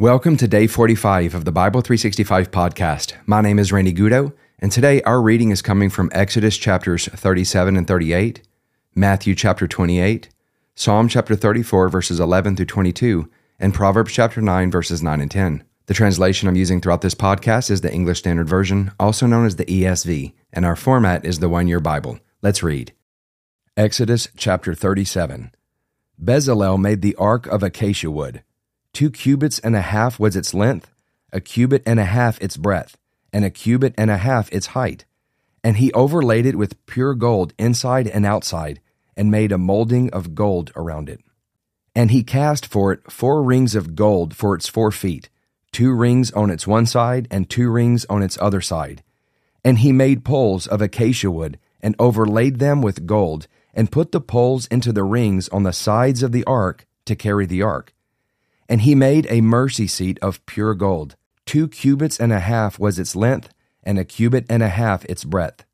Welcome to Day 45 of the Bible 365 Podcast. My name is Randy Goudeau, and today our reading is coming from Exodus chapters 37 and 38, Matthew chapter 28, Psalm chapter 34 verses 11 through 22, and Proverbs chapter 9 verses 9 and 10. The translation I'm using throughout this podcast is the English Standard Version, also known as the ESV, and our format is the one-year Bible. Let's read. Exodus chapter 37. Bezalel made the ark of acacia wood. 2 cubits and a half was its length, 1 cubit and a half its breadth, and 1 cubit and a half its height. And he overlaid it with pure gold inside and outside, and made a molding of gold around it. And he cast for it 4 rings of gold for its 4 feet, 2 rings on its one side and 2 rings on its other side. And he made poles of acacia wood, and overlaid them with gold, and put the poles into the rings on the sides of the ark to carry the ark. And he made a mercy seat of pure gold. 2 cubits and a half was its length, and 1 cubit and a half its breadth.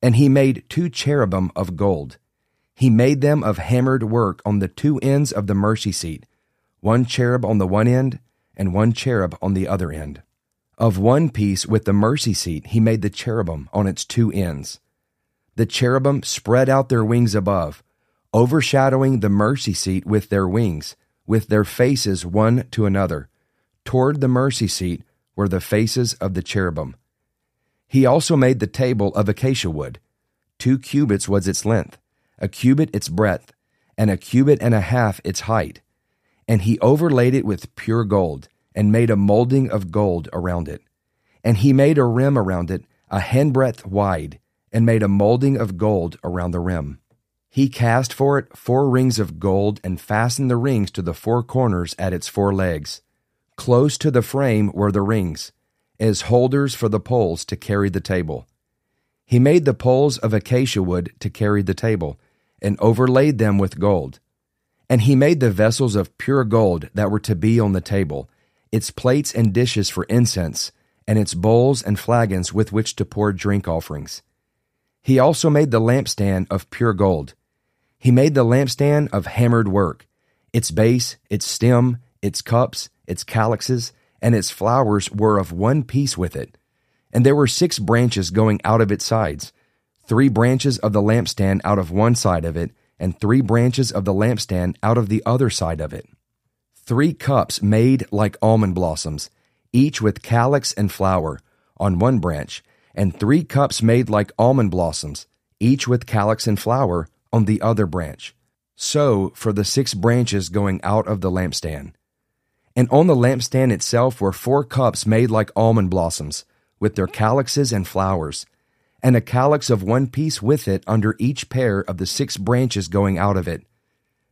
And he made 2 cherubim of gold. He made them of hammered work on the 2 ends of the mercy seat, 1 cherub on the one end, and 1 cherub on the other end. Of one piece with the mercy seat he made the cherubim on its 2 ends. The cherubim spread out their wings above, overshadowing the mercy seat with their wings, with their faces one to another. Toward the mercy seat were the faces of the cherubim. He also made the table of acacia wood. 2 cubits was its length, 1 cubit its breadth, and 1 cubit and a half its height. And he overlaid it with pure gold, and made a molding of gold around it. And he made a rim around it, 1 handbreadth wide, and made a molding of gold around the rim. He cast for it 4 rings of gold, and fastened the rings to the 4 corners at its 4 legs. Close to the frame were the rings, as holders for the poles to carry the table. He made the poles of acacia wood to carry the table, and overlaid them with gold. And he made the vessels of pure gold that were to be on the table, its plates and dishes for incense, and its bowls and flagons with which to pour drink offerings. He also made the lampstand of pure gold. He made the lampstand of hammered work, its base, its stem, its cups, its calyxes, and its flowers were of one piece with it. And there were 6 branches going out of its sides, 3 branches of the lampstand out of one side of it, and 3 branches of the lampstand out of the other side of it. 3 cups made like almond blossoms, each with calyx and flower, on one branch, and 3 cups made like almond blossoms, each with calyx and flower, on the other branch. So for the 6 branches going out of the lampstand. And on the lampstand itself were 4 cups made like almond blossoms, with their calyxes and flowers, and a calyx of one piece with it under each pair of the 6 branches going out of it.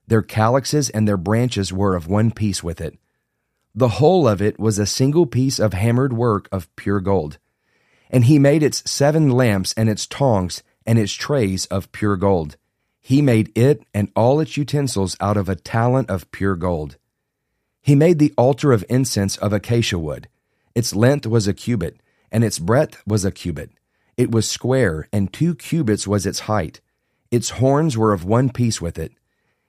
Their calyxes and their branches were of one piece with it. The whole of it was a single piece of hammered work of pure gold. And he made its 7 lamps and its tongs and its trays of pure gold. He made it and all its utensils out of a talent of pure gold. He made the altar of incense of acacia wood. Its length was 1 cubit, and its breadth was 1 cubit. It was square, and 2 cubits was its height. Its horns were of one piece with it.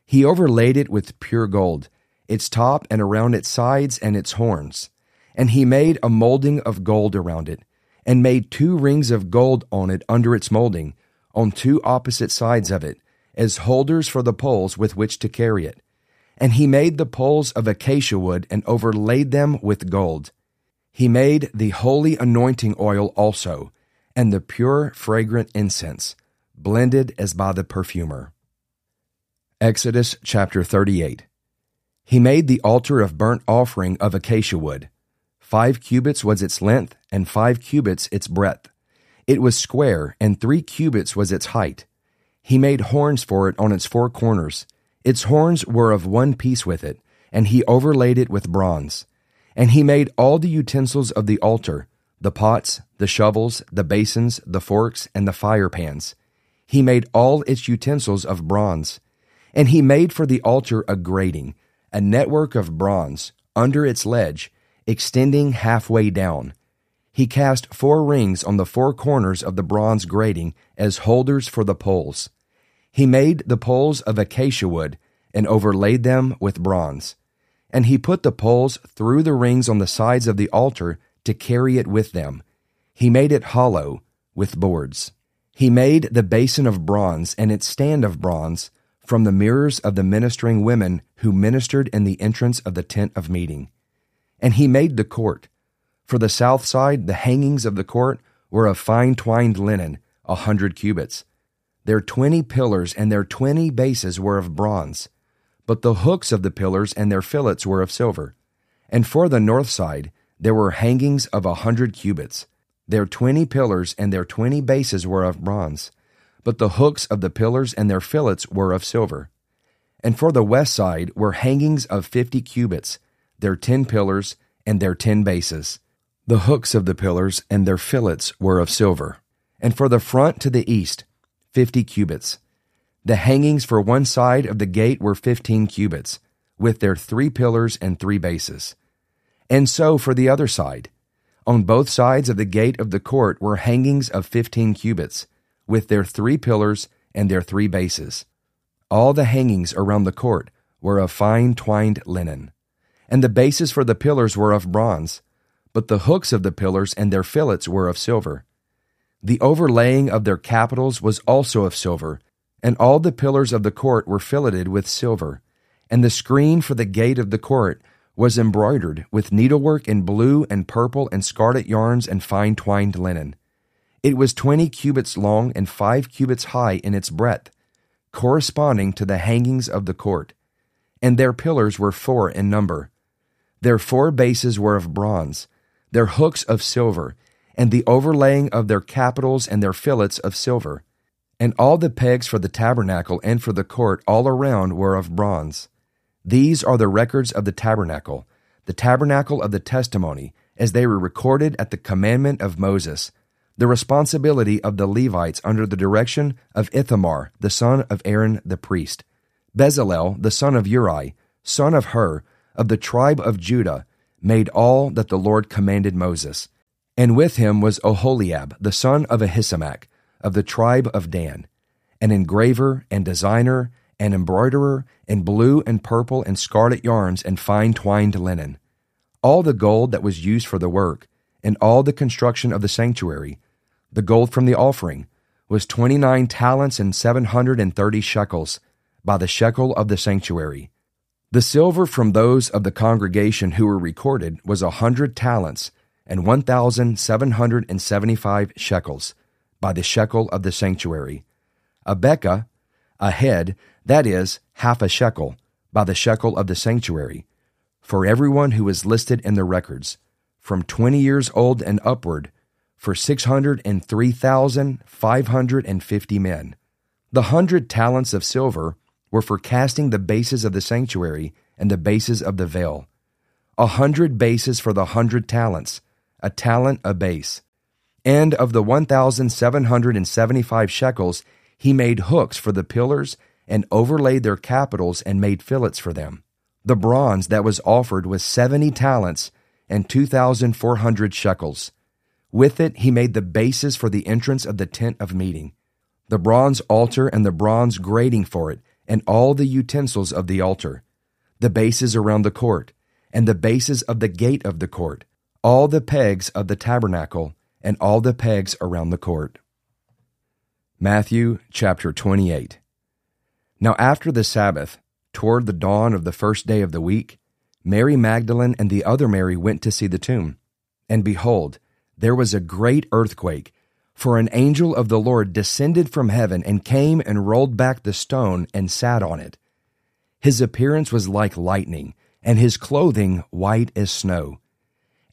He overlaid it with pure gold, its top and around its sides and its horns. And he made a molding of gold around it, and made 2 rings of gold on it under its molding, on 2 opposite sides of it, as holders for the poles with which to carry it. And he made the poles of acacia wood and overlaid them with gold. He made the holy anointing oil also, and the pure fragrant incense, blended as by the perfumer. Exodus chapter 38. He made the altar of burnt offering of acacia wood. 5 cubits was its length, and 5 cubits its breadth. It was square, and 3 cubits was its height. He made horns for it on its 4 corners. Its horns were of one piece with it, and he overlaid it with bronze. And he made all the utensils of the altar, the pots, the shovels, the basins, the forks, and the fire pans. He made all its utensils of bronze. And he made for the altar a grating, a network of bronze, under its ledge, extending halfway down. He cast 4 rings on the 4 corners of the bronze grating as holders for the poles. He made the poles of acacia wood and overlaid them with bronze. And he put the poles through the rings on the sides of the altar to carry it with them. He made it hollow with boards. He made the basin of bronze and its stand of bronze from the mirrors of the ministering women who ministered in the entrance of the tent of meeting. And he made the court. For the south side, the hangings of the court were of fine twined linen, 100 cubits. Their 20 pillars and their 20 bases were of bronze, but the hooks of the pillars and their fillets were of silver. And for the north side, there were hangings of 100 cubits. Their 20 pillars and their 20 bases were of bronze, but the hooks of the pillars and their fillets were of silver. And for the west side were hangings of 50 cubits, their 10 pillars and their 10 bases. The hooks of the pillars and their fillets were of silver. And for the front to the east, 50 cubits. The hangings for one side of the gate were 15 cubits, with their 3 pillars and 3 bases. And so for the other side, on both sides of the gate of the court were hangings of 15 cubits, with their 3 pillars and their 3 bases. All the hangings around the court were of fine twined linen, and the bases for the pillars were of bronze, but the hooks of the pillars and their fillets were of silver. The overlaying of their capitals was also of silver, and all the pillars of the court were filleted with silver, and the screen for the gate of the court was embroidered with needlework in blue and purple and scarlet yarns and fine twined linen. It was 20 cubits long and 5 cubits high in its breadth, corresponding to the hangings of the court, and their pillars were 4 in number. Their 4 bases were of bronze, their hooks of silver, and the overlaying of their capitals and their fillets of silver. And all the pegs for the tabernacle and for the court all around were of bronze. These are the records of the tabernacle of the testimony, as they were recorded at the commandment of Moses, the responsibility of the Levites under the direction of Ithamar, the son of Aaron the priest, Bezalel, the son of Uri, son of Hur, of the tribe of Judah, made all that the Lord commanded Moses. And with him was Oholiab, the son of Ahisamach, of the tribe of Dan, an engraver and designer and embroiderer in blue and purple and scarlet yarns and fine twined linen. All the gold that was used for the work and all the construction of the sanctuary, the gold from the offering, was 29 talents and 730 shekels by the shekel of the sanctuary. The silver from those of the congregation who were recorded was 100 talents and 1,775 shekels by the shekel of the sanctuary. A becca, a head, that is, half a shekel, by the shekel of the sanctuary, for everyone who is listed in the records, from 20 years old and upward, for 603,550 men. The 100 talents of silver were for casting the bases of the sanctuary and the bases of the veil. 100 bases for the 100 talents, a talent a base. And of the 1,775 shekels, he made hooks for the pillars and overlaid their capitals and made fillets for them. The bronze that was offered was 70 talents and 2,400 shekels. With it he made the bases for the entrance of the tent of meeting, the bronze altar and the bronze grating for it, and all the utensils of the altar, the bases around the court, and the bases of the gate of the court, all the pegs of the tabernacle, and all the pegs around the court. Matthew chapter 28. Now after the Sabbath, toward the dawn of the first day of the week, Mary Magdalene and the other Mary went to see the tomb. And behold, there was a great earthquake, for an angel of the Lord descended from heaven and came and rolled back the stone and sat on it. His appearance was like lightning, and his clothing white as snow.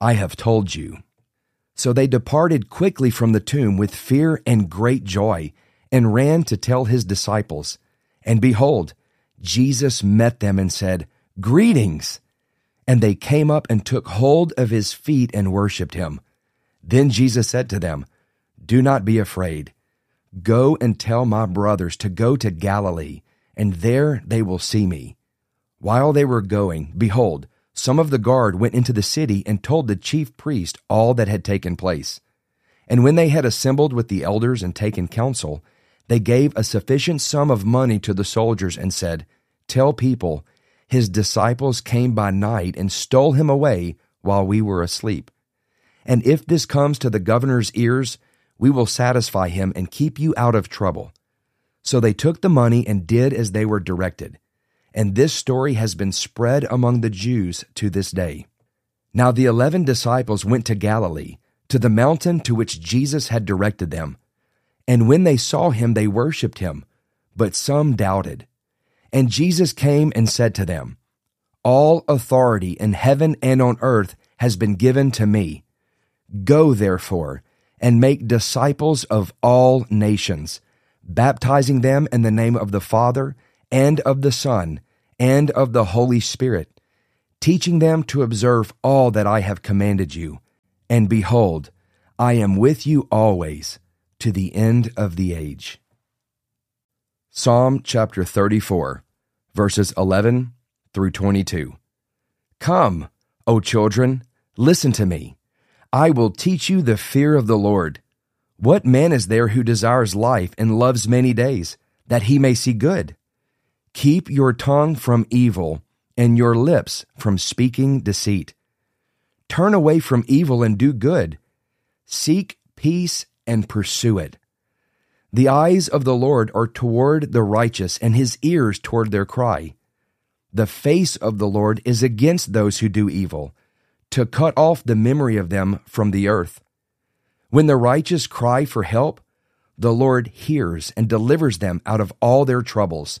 I have told you." So they departed quickly from the tomb with fear and great joy, and ran to tell his disciples. And behold, Jesus met them and said, "Greetings!" And they came up and took hold of his feet and worshiped him. Then Jesus said to them, "Do not be afraid. Go and tell my brothers to go to Galilee, and there they will see me." While they were going, behold, some of the guard went into the city and told the chief priest all that had taken place. And when they had assembled with the elders and taken counsel, they gave a sufficient sum of money to the soldiers and said, "Tell people, his disciples came by night and stole him away while we were asleep. And if this comes to the governor's ears, we will satisfy him and keep you out of trouble." So they took the money and did as they were directed. And this story has been spread among the Jews to this day. Now the 11 disciples went to Galilee, to the mountain to which Jesus had directed them. And when they saw him, they worshipped him, but some doubted. And Jesus came and said to them, "All authority in heaven and on earth has been given to me. Go, therefore, and make disciples of all nations, baptizing them in the name of the Father and of the Son and of the Holy Spirit, teaching them to observe all that I have commanded you. And behold, I am with you always, to the end of the age." Psalm chapter 34, verses 11 through 22. "Come, O children, listen to me. I will teach you the fear of the Lord. What man is there who desires life and loves many days, that he may see good? Keep your tongue from evil and your lips from speaking deceit. Turn away from evil and do good. Seek peace and pursue it. The eyes of the Lord are toward the righteous, and his ears toward their cry. The face of the Lord is against those who do evil, to cut off the memory of them from the earth. When the righteous cry for help, the Lord hears and delivers them out of all their troubles.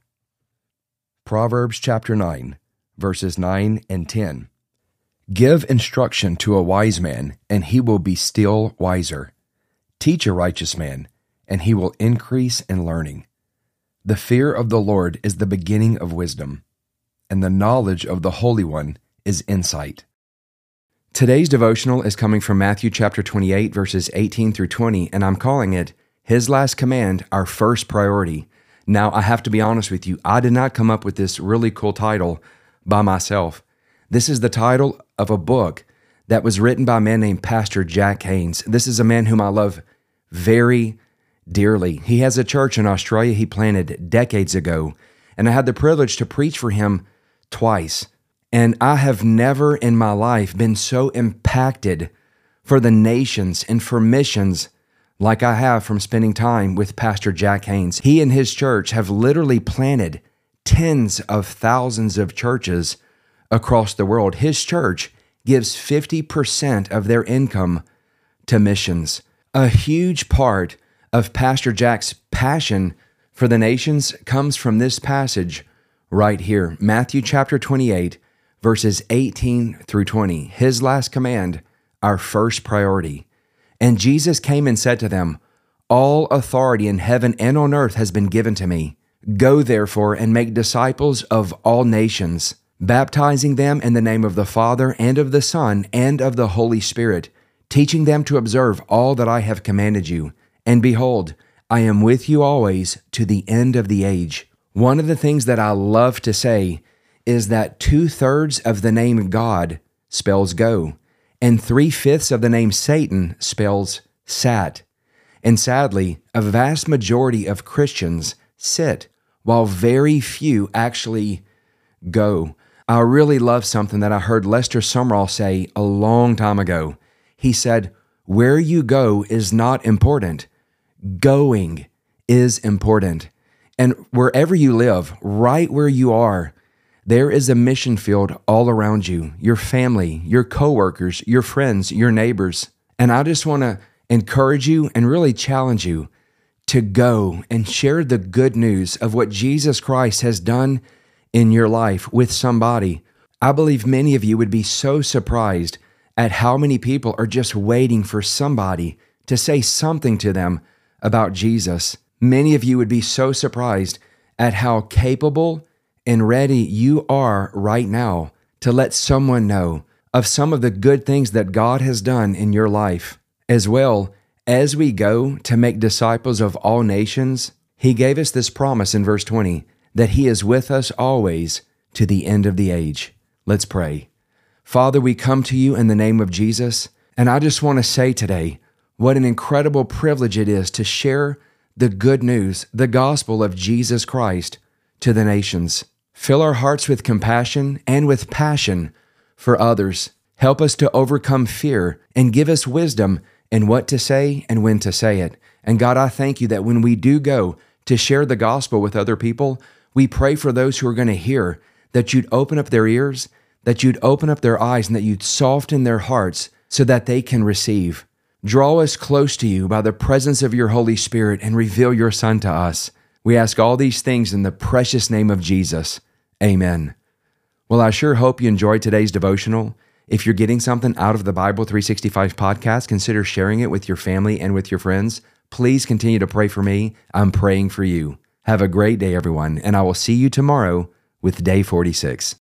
Proverbs chapter 9, verses 9 and 10. "Give instruction to a wise man, and he will be still wiser. Teach a righteous man, and he will increase in learning. The fear of the Lord is the beginning of wisdom, and the knowledge of the Holy One is insight." Today's devotional is coming from Matthew chapter 28, verses 18 through 20, and I'm calling it "His Last Command, Our First Priority." Now, I have to be honest with you, I did not come up with this really cool title by myself. This is the title of a book that was written by a man named Pastor Jack Haynes. This is a man whom I love very dearly. He has a church in Australia he planted decades ago, and I had the privilege to preach for him twice. And I have never in my life been so impacted for the nations and for missions like I have from spending time with Pastor Jack Haynes. He and his church have literally planted tens of thousands of churches across the world. His church gives 50% of their income to missions. A huge part of Pastor Jack's passion for the nations comes from this passage right here, Matthew chapter 28, verses 18 through 20, "His last command, our first priority. And Jesus came and said to them, 'All authority in heaven and on earth has been given to me. Go therefore and make disciples of all nations, baptizing them in the name of the Father and of the Son and of the Holy Spirit, teaching them to observe all that I have commanded you. And behold, I am with you always, to the end of the age.'" One of the things that I love to say is that 2/3 of the name God spells go, and 3/5 of the name Satan spells sat. And sadly, a vast majority of Christians sit, while very few actually go. I really love something that I heard Lester Sumrall say a long time ago. He said, "Where you go is not important. Going is important." And wherever you live, right where you are, There is a mission field all around you, your family, your coworkers, your friends, your neighbors. And I just want to encourage you and really challenge you to go and share the good news of what Jesus Christ has done in your life with somebody. I believe many of you would be so surprised at how many people are just waiting for somebody to say something to them about Jesus. Many of you would be so surprised at how capable and ready you are right now to let someone know of some of the good things that God has done in your life. As well, as we go to make disciples of all nations, He gave us this promise in verse 20, that He is with us always to the end of the age. Let's pray. Father, we come to you in the name of Jesus, and I just want to say today, what an incredible privilege it is to share the good news, the gospel of Jesus Christ to the nations. Fill our hearts with compassion and with passion for others. Help us to overcome fear and give us wisdom in what to say and when to say it. And God, I thank you that when we do go to share the gospel with other people, we pray for those who are going to hear, that you'd open up their ears, that you'd open up their eyes, and that you'd soften their hearts so that they can receive. Draw us close to you by the presence of your Holy Spirit and reveal your Son to us. We ask all these things in the precious name of Jesus. Amen. Well, I sure hope you enjoyed today's devotional. If you're getting something out of the Bible 365 podcast, consider sharing it with your family and with your friends. Please continue to pray for me. I'm praying for you. Have a great day, everyone, and I will see you tomorrow with Day 46.